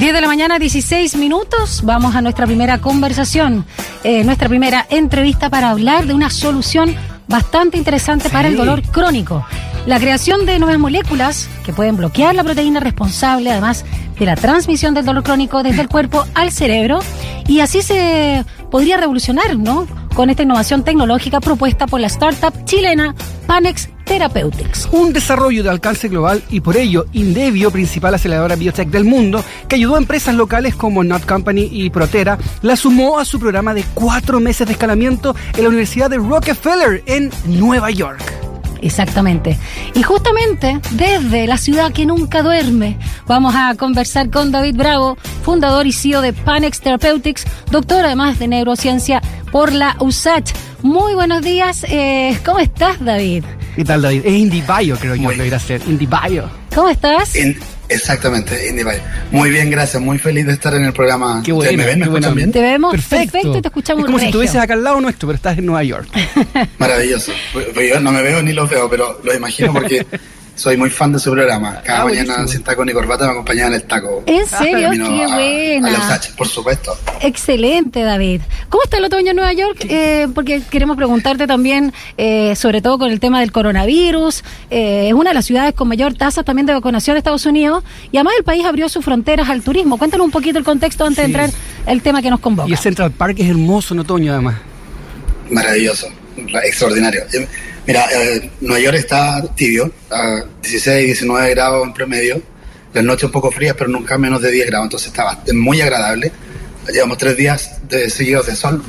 10 de la mañana, 16 minutos. Vamos a nuestra primera conversación, nuestra primera entrevista para hablar de una solución bastante interesante para el dolor crónico. La creación de nuevas moléculas que pueden bloquear la proteína responsable, además de la transmisión del dolor crónico desde el cuerpo al cerebro. Y así se podría revolucionar, ¿no?, con esta innovación tecnológica propuesta por la startup chilena Panax Therapeutics. Un desarrollo de alcance global y por ello IndieBio, principal aceleradora biotech del mundo, que ayudó a empresas locales como Not Company y Protera, la sumó a su programa de 4 meses de escalamiento en la Universidad de Rockefeller en Nueva York. Exactamente. Y justamente desde la ciudad que nunca duerme, vamos a conversar con David Bravo, fundador y CEO de Panax Therapeutics, doctor además de neurociencia por la USACH. Muy buenos días, ¿cómo estás, David? ¿Qué tal, David? Es IndieBio, creo yo, lo irá a hacer. IndieBio. ¿Cómo estás? Exactamente, IndieBio. Muy bien, gracias. Muy feliz de estar en el programa. Qué bueno. ¿Me ven? ¿Me escuchan bien? Te vemos perfecto y te escuchamos. Es como si estuvieses acá al lado nuestro, pero estás en Nueva York. Maravilloso. Yo no me veo ni los veo, pero los imagino porque soy muy fan de su programa. Cada mañana sin taco ni corbata me acompañaban en el taco. ¿En serio? ¡Qué buena! A los H, por supuesto. Excelente, David. ¿Cómo está el otoño en Nueva York? Porque queremos preguntarte también, sobre todo con el tema del coronavirus. Es una de las ciudades con mayor tasa también de vacunación de Estados Unidos. Y además el país abrió sus fronteras al turismo. Cuéntanos un poquito el contexto antes de entrar al tema que nos convoca. Y el Central Park es hermoso en otoño, además. Maravilloso. Extraordinario. Mira, Nueva York está tibio, a 16, 19 grados en promedio, las noches un poco frías, pero nunca menos de 10 grados, entonces está muy agradable. Llevamos 3 días seguidos de sol,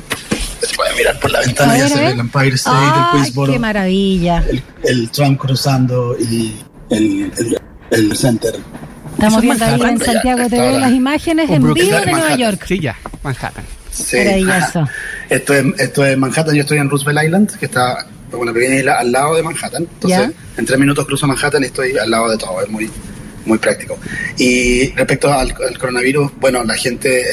se puede mirar por la ventana, ya se ve el Empire State, el Queensborough. ¡Qué maravilla! El tram cruzando y el center. Estamos viendo ahí en Santiago TV las imágenes en vivo de Nueva York. Sí, ya, Manhattan. Sí. Maravilloso. Esto es Manhattan, yo estoy en Roosevelt Island, que está una pequeña isla al lado de Manhattan. Entonces, en 3 minutos cruzo Manhattan y estoy al lado de todo. Es muy, muy práctico. Y respecto al coronavirus, bueno, la gente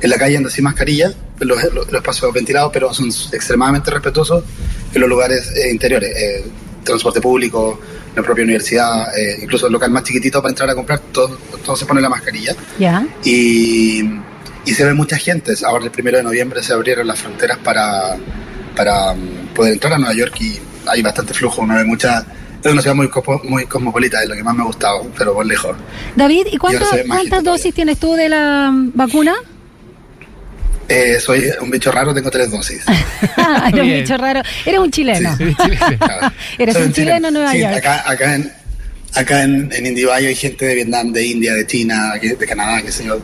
en la calle anda sin mascarilla, los espacios ventilados, pero son extremadamente respetuosos en los lugares interiores. Transporte público, la propia universidad, incluso el local más chiquitito para entrar a comprar, todo se pone la mascarilla. Y se ve mucha gente. Ahora el 1 de noviembre se abrieron las fronteras para poder entrar a Nueva York y hay bastante flujo, uno ve mucha... Es una ciudad muy cosmopolita, es lo que más me ha gustado, pero por lejos. David, ¿y cuántas dosis tienes tú de la vacuna? Soy un bicho raro, tengo 3 dosis. Eres un bicho raro, eres un chileno. Sí, eres un chileno en Nueva York. Acá en IndieBio hay gente de Vietnam, de India, de China, de Canadá, qué sé yo.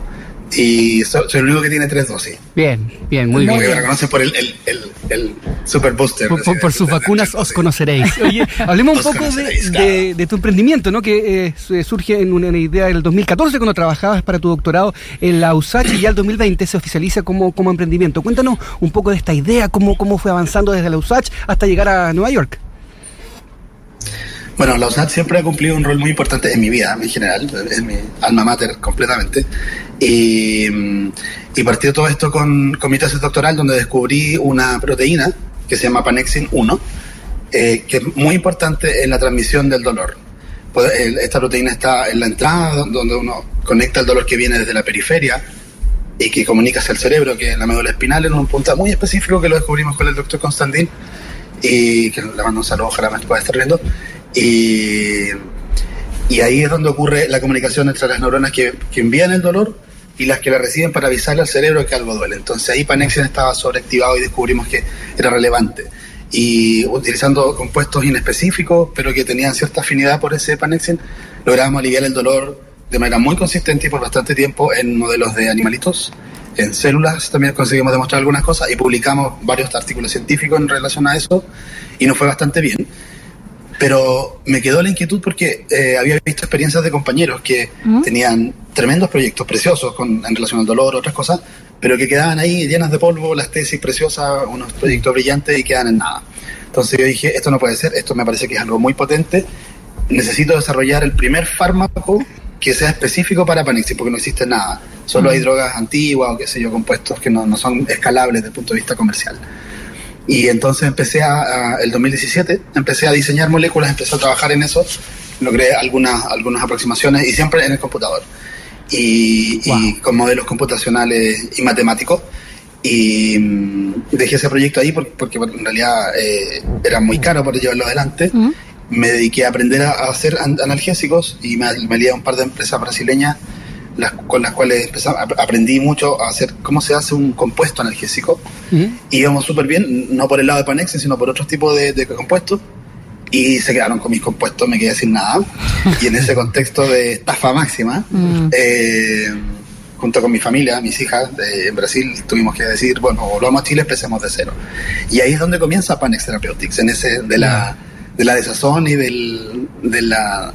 Y soy el único que tiene 3 dosis. Bien, muy bien. Me reconoces por el super booster. Por sus vacunas os conoceréis. Oye, hablemos un poco de tu emprendimiento, ¿no? Que surge en una idea del 2014 cuando trabajabas para tu doctorado en la USACH y ya el 2020 se oficializa como emprendimiento. Cuéntanos un poco de esta idea, cómo fue avanzando desde la USACH hasta llegar a Nueva York. Bueno, la USACH siempre ha cumplido un rol muy importante en mi vida, en general, es mi alma mater completamente. Y partió todo esto con mi tesis doctoral, donde descubrí una proteína que se llama Pannexin 1, que es muy importante en la transmisión del dolor. Esta proteína está en la entrada, donde uno conecta el dolor que viene desde la periferia y que comunica hacia el cerebro, que es la médula espinal, en un punto muy específico que lo descubrimos con el doctor Constantín, y que le mando un saludo, ojalá me pueda estar viendo. Y ahí es donde ocurre la comunicación entre las neuronas que envían el dolor y las que la reciben para avisarle al cerebro que algo duele. Entonces ahí Pannexin estaba sobreactivado y descubrimos que era relevante. Y utilizando compuestos inespecíficos, pero que tenían cierta afinidad por ese Pannexin, logramos aliviar el dolor de manera muy consistente y por bastante tiempo en modelos de animalitos. En células también conseguimos demostrar algunas cosas y publicamos varios artículos científicos en relación a eso y nos fue bastante bien. Pero me quedó la inquietud porque había visto experiencias de compañeros que tenían tremendos proyectos preciosos en relación al dolor, otras cosas, pero que quedaban ahí llenas de polvo, las tesis preciosas, unos proyectos brillantes y quedan en nada. Entonces yo dije, esto no puede ser, esto me parece que es algo muy potente, necesito desarrollar el primer fármaco que sea específico para Pannexin, porque no existe nada, solo hay drogas antiguas o qué sé yo, compuestos que no son escalables desde el punto de vista comercial. Y entonces empecé el 2017, empecé a diseñar moléculas, empecé a trabajar en eso, logré algunas aproximaciones y siempre en el computador. y con modelos computacionales y matemáticos. Y dejé ese proyecto ahí porque en realidad era muy caro para llevarlo adelante. Uh-huh. Me dediqué a aprender a hacer analgésicos y me lié a un par de empresas brasileñas con las cuales aprendí mucho a hacer cómo se hace un compuesto analgésico. Uh-huh. Y íbamos súper bien, no por el lado de Pannexin, sino por otros tipos de compuestos. Y se quedaron con mis compuestos, me quedé sin nada. Y en ese contexto de estafa máxima, uh-huh, junto con mi familia, mis hijas, en Brasil, tuvimos que decir, bueno, volvamos a Chile, empecemos de cero. Y ahí es donde comienza Panax Therapeutics, en ese de la desazón y de la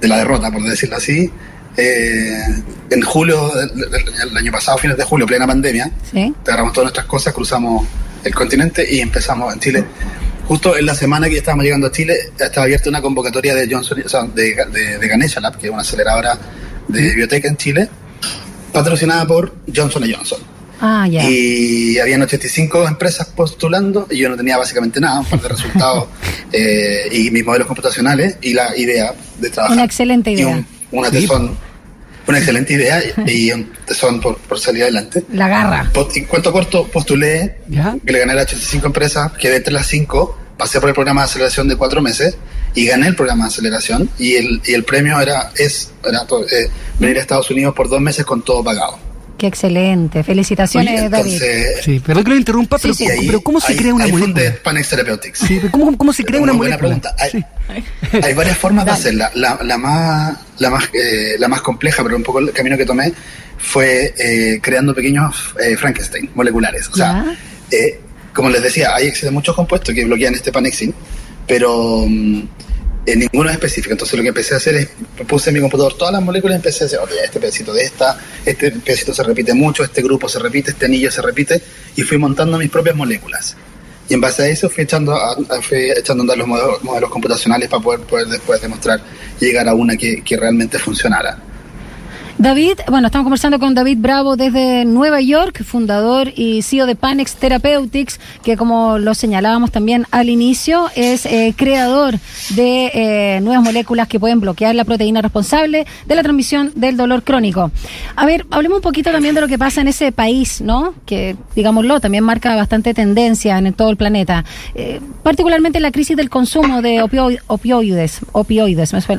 derrota, por decirlo así. En julio, el año pasado, fines de julio, plena pandemia, ¿sí?, agarramos todas nuestras cosas, cruzamos el continente y empezamos en Chile. Justo en la semana que estábamos llegando a Chile, estaba abierta una convocatoria de Johnson, o sea, de Ganesha Lab, que es una aceleradora de biotech en Chile, patrocinada por Johnson & Johnson. Ah, ya. Yeah. Y habían 85 empresas postulando y yo no tenía básicamente nada, un par de resultados y mis modelos computacionales y la idea de trabajar. Una excelente idea. Una excelente idea y un tesón por salir adelante. La garra. En cuento corto, postulé, yeah, que le gané a las 85 empresas, quedé entre las 5, pasé por el programa de aceleración de 4 meses y gané el programa de aceleración, y el premio era venir a Estados Unidos por 2 meses con todo pagado. Qué excelente, felicitaciones. Oye, entonces, David. Sí, perdón que lo interrumpa, sí, pero, sí, pero ¿cómo se crea una molécula? Panax Therapeutics. Sí, pero ¿cómo se crea una molécula? Buena pregunta. Hay varias formas de hacerla. La más compleja, pero un poco el camino que tomé fue creando pequeños Frankenstein moleculares. O sea, como les decía, hay muchos compuestos que bloquean este Pannexin, pero ninguno es específico. Entonces lo que empecé a hacer es, puse en mi computador todas las moléculas y empecé a hacer, oye, este pedacito de esta, este pedacito se repite mucho, este grupo se repite, este anillo se repite, y fui montando mis propias moléculas. Y en base a eso fui echando a andar los modelos computacionales para poder después demostrar, llegar a una que realmente funcionara. David, bueno, estamos conversando con David Bravo desde Nueva York, fundador y CEO de Panax Therapeutics, que como lo señalábamos también al inicio, es creador de nuevas moléculas que pueden bloquear la proteína responsable de la transmisión del dolor crónico. A ver, hablemos un poquito también de lo que pasa en ese país, ¿no? Que, digámoslo, también marca bastante tendencia en todo el planeta. Particularmente la crisis del consumo de opioides,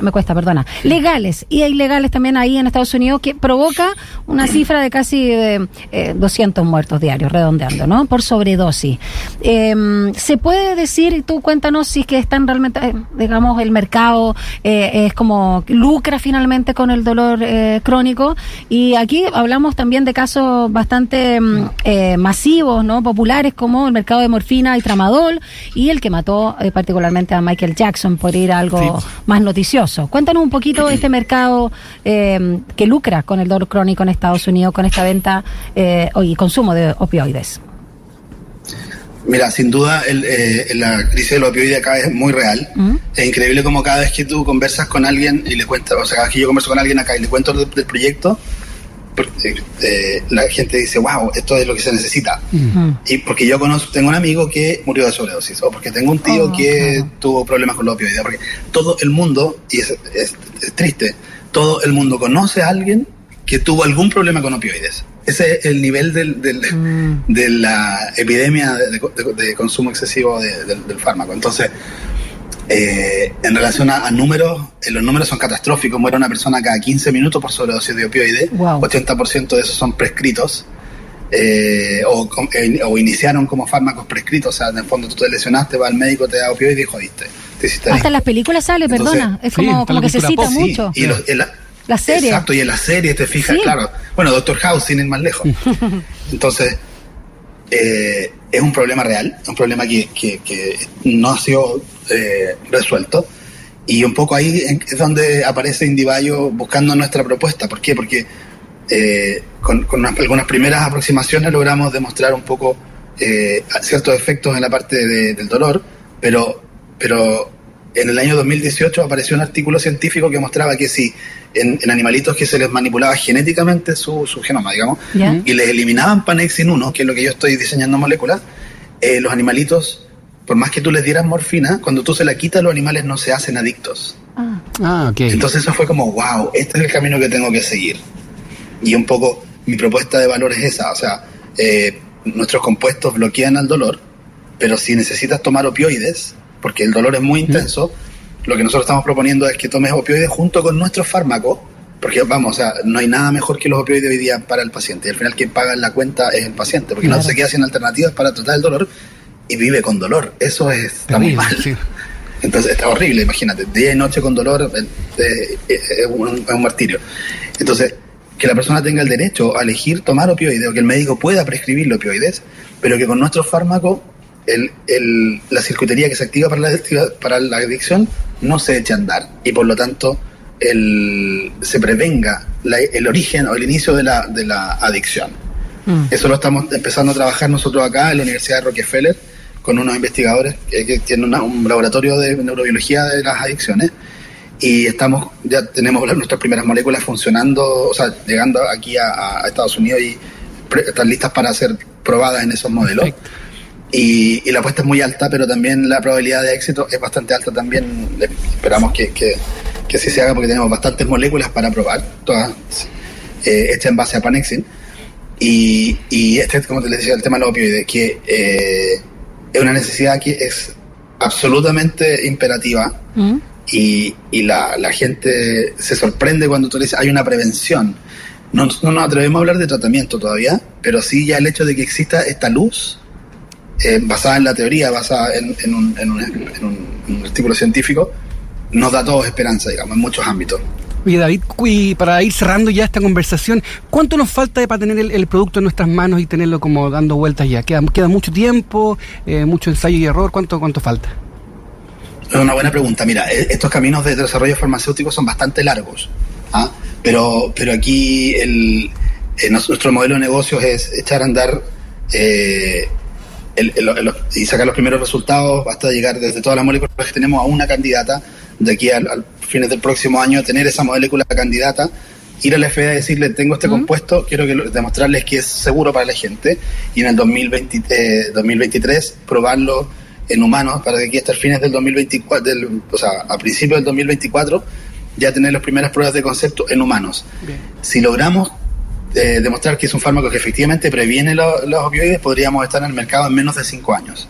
me cuesta, legales y ilegales también ahí en Estados Unidos, que provoca una cifra de casi 200 muertos diarios, redondeando, ¿no?, por sobredosis. ¿Se puede decir, tú cuéntanos, si es que están realmente, digamos, el mercado es como lucra finalmente con el dolor crónico? Y aquí hablamos también de casos bastante masivos, ¿no?, populares, como el mercado de morfina y tramadol, y el que mató particularmente a Michael Jackson, por ir a algo más noticioso. Cuéntanos un poquito de este mercado que lucra con el dolor crónico en Estados Unidos, con esta venta y consumo de opioides. Mira, sin duda la crisis de los opioides acá es muy real. ¿Mm? Es increíble como cada vez que tú conversas con alguien y le cuentas, o sea, cada vez que yo converso con alguien acá y le cuento del proyecto, la gente dice, wow, esto es lo que se necesita. Uh-huh. Y porque yo tengo un amigo que murió de sobredosis, o porque tengo un tío que tuvo problemas con los opioides, porque todo el mundo, y es triste, todo el mundo conoce a alguien que tuvo algún problema con opioides. Ese es el nivel de la epidemia de consumo excesivo del fármaco. Entonces, en relación a números, los números son catastróficos. Muere una persona cada 15 minutos por sobredosis de opioides. Wow. 80% de esos son prescritos o iniciaron como fármacos prescritos. O sea, en el fondo tú te lesionaste, vas al médico, te da opioides y jodiste. Hasta en las películas sale, entonces, perdona. Es como que se cita mucho. Sí, y la serie. Exacto, y en las series te fijas, claro. Bueno, Doctor House, sin ir más lejos. Entonces, es un problema real, un problema que no ha sido resuelto. Y un poco ahí es donde aparece IndieBio buscando nuestra propuesta. ¿Por qué? Porque con algunas primeras aproximaciones logramos demostrar un poco ciertos efectos en la parte del dolor, pero en el año 2018 apareció un artículo científico que mostraba que si en animalitos que se les manipulaba genéticamente su genoma, digamos, y les eliminaban Pannexin 1, que es lo que yo estoy diseñando moléculas, los animalitos, por más que tú les dieras morfina, cuando tú se la quitas, los animales no se hacen adictos. Ah, okay. Entonces eso fue como, wow, este es el camino que tengo que seguir. Y un poco mi propuesta de valor es esa, o sea, nuestros compuestos bloquean al dolor, pero si necesitas tomar opioides, porque el dolor es muy intenso, lo que nosotros estamos proponiendo es que tomes opioides junto con nuestros fármacos, porque vamos, o sea, no hay nada mejor que los opioides hoy día para el paciente, y al final quien paga la cuenta es el paciente, porque no se queda sin alternativas para tratar el dolor y vive con dolor. Eso está muy mal. Sí. Entonces está horrible, imagínate, día y noche con dolor es un martirio. Entonces, que la persona tenga el derecho a elegir tomar opioides, o que el médico pueda prescribirle opioides, pero que con nuestros fármacos la circuitería que se activa para la adicción no se eche a andar, y por lo tanto se prevenga el origen o el inicio de la adicción. Eso lo estamos empezando a trabajar nosotros acá en la Universidad de Rockefeller con unos investigadores que tienen un laboratorio de neurobiología de las adicciones, y ya tenemos nuestras primeras moléculas funcionando, o sea, llegando aquí a Estados Unidos, y están listas para ser probadas en esos modelos. Y la apuesta es muy alta, pero también la probabilidad de éxito es bastante alta también. Esperamos que sí se haga, porque tenemos bastantes moléculas para probar, todas hechas en base a Pannexin. Y como te les decía, el tema de los opioides, que es una necesidad que es absolutamente imperativa. Y la gente se sorprende cuando tú le dices, hay una prevención. No nos atrevemos a hablar de tratamiento todavía, pero sí ya el hecho de que exista esta luz, basada en la teoría, basada en un artículo científico, nos da a todos esperanza, digamos, en muchos ámbitos. Oye, David, y para ir cerrando ya esta conversación, ¿cuánto nos falta para tener el producto en nuestras manos y tenerlo como dando vueltas ya? ¿Queda mucho tiempo, mucho ensayo y error? ¿Cuánto falta? Es una buena pregunta. Mira, estos caminos de desarrollo farmacéutico son bastante largos, pero aquí nuestro modelo de negocios es echar a andar y sacar los primeros resultados hasta llegar desde todas las moléculas que tenemos a una candidata. De aquí al fines del próximo año tener esa molécula candidata, ir a la FDA y decirle, tengo este compuesto, quiero demostrarles que es seguro para la gente, y en el 2023 probarlo en humanos, para que aquí hasta fines del 2024, o sea, a principios del 2024 ya tener las primeras pruebas de concepto en humanos. Bien. Si logramos demostrar que es un fármaco que efectivamente previene los opioides, podríamos estar en el mercado en menos de 5 años.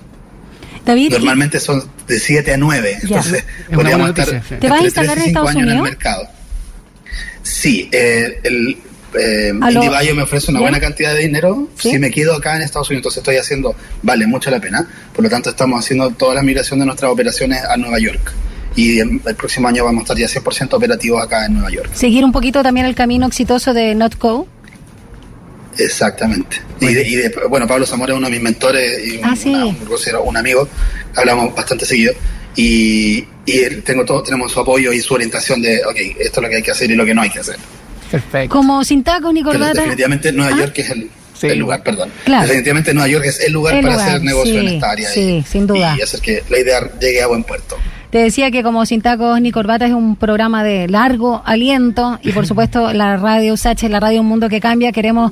David, normalmente son de 7 a 9, entonces podríamos estar ¿Te vas a instalar en Estados Unidos? En el mercado. Sí, IndieBio me ofrece una buena cantidad de dinero. ¿Sí? Si me quedo acá en Estados Unidos, entonces estoy haciendo, vale mucho la pena. Por lo tanto, estamos haciendo toda la migración de nuestras operaciones a Nueva York. Y el próximo año vamos a estar ya 100% operativos acá en Nueva York. ¿Seguir un poquito también el camino exitoso de NotCo? Exactamente. Bueno. Y Pablo Zamora es uno de mis mentores y un amigo. Hablamos bastante seguido. Y tenemos su apoyo y su orientación de, okay, esto es lo que hay que hacer y lo que no hay que hacer. Perfecto. Como Santiago Nicolás. Definitivamente Nueva York es el lugar, perdón. Claro. Definitivamente Nueva York es el lugar para hacer negocio en esta área. Sí, sin duda. Y hacer que la idea llegue a buen puerto. Te decía que como Sin Tacos ni Corbata es un programa de largo aliento, y por supuesto la radio USACH, la radio Un Mundo que Cambia, queremos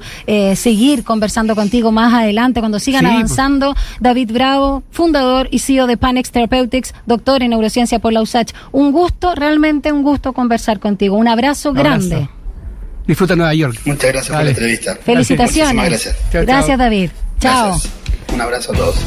seguir conversando contigo más adelante cuando sigan avanzando. David Bravo, fundador y CEO de Panax Therapeutics, doctor en neurociencia por la USACH. Un gusto, realmente un gusto conversar contigo. Un abrazo grande. Disfruta Nueva York. Muchas gracias por la entrevista. Felicitaciones. Gracias, David. Chao. Gracias. Un abrazo a todos.